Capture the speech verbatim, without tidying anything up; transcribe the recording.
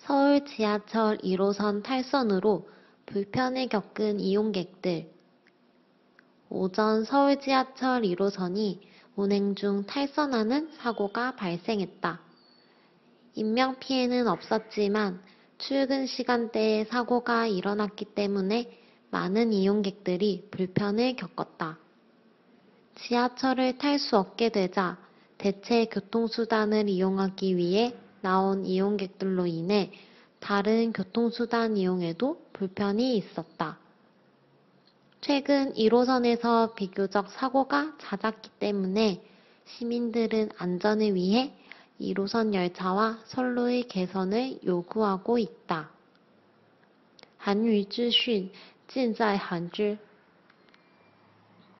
서울 지하철 일 호선 탈선으로 불편을 겪은 이용객들. 오전 서울 지하철 일 호선이 운행 중 탈선하는 사고가 발생했다. 인명피해는 없었지만 출근 시간대에 사고가 일어났기 때문에 많은 이용객들이 불편을 겪었다. 지하철을 탈 수 없게 되자 대체 교통수단을 이용하기 위해 나온 이용객들로 인해 다른 교통수단 이용에도 불편이 있었다. 최근 일 호선에서 비교적 사고가 잦았기 때문에 시민들은 안전을 위해 일 호선 열차와 선로의 개선을 요구하고 있다. 韩语资讯尽在韩知。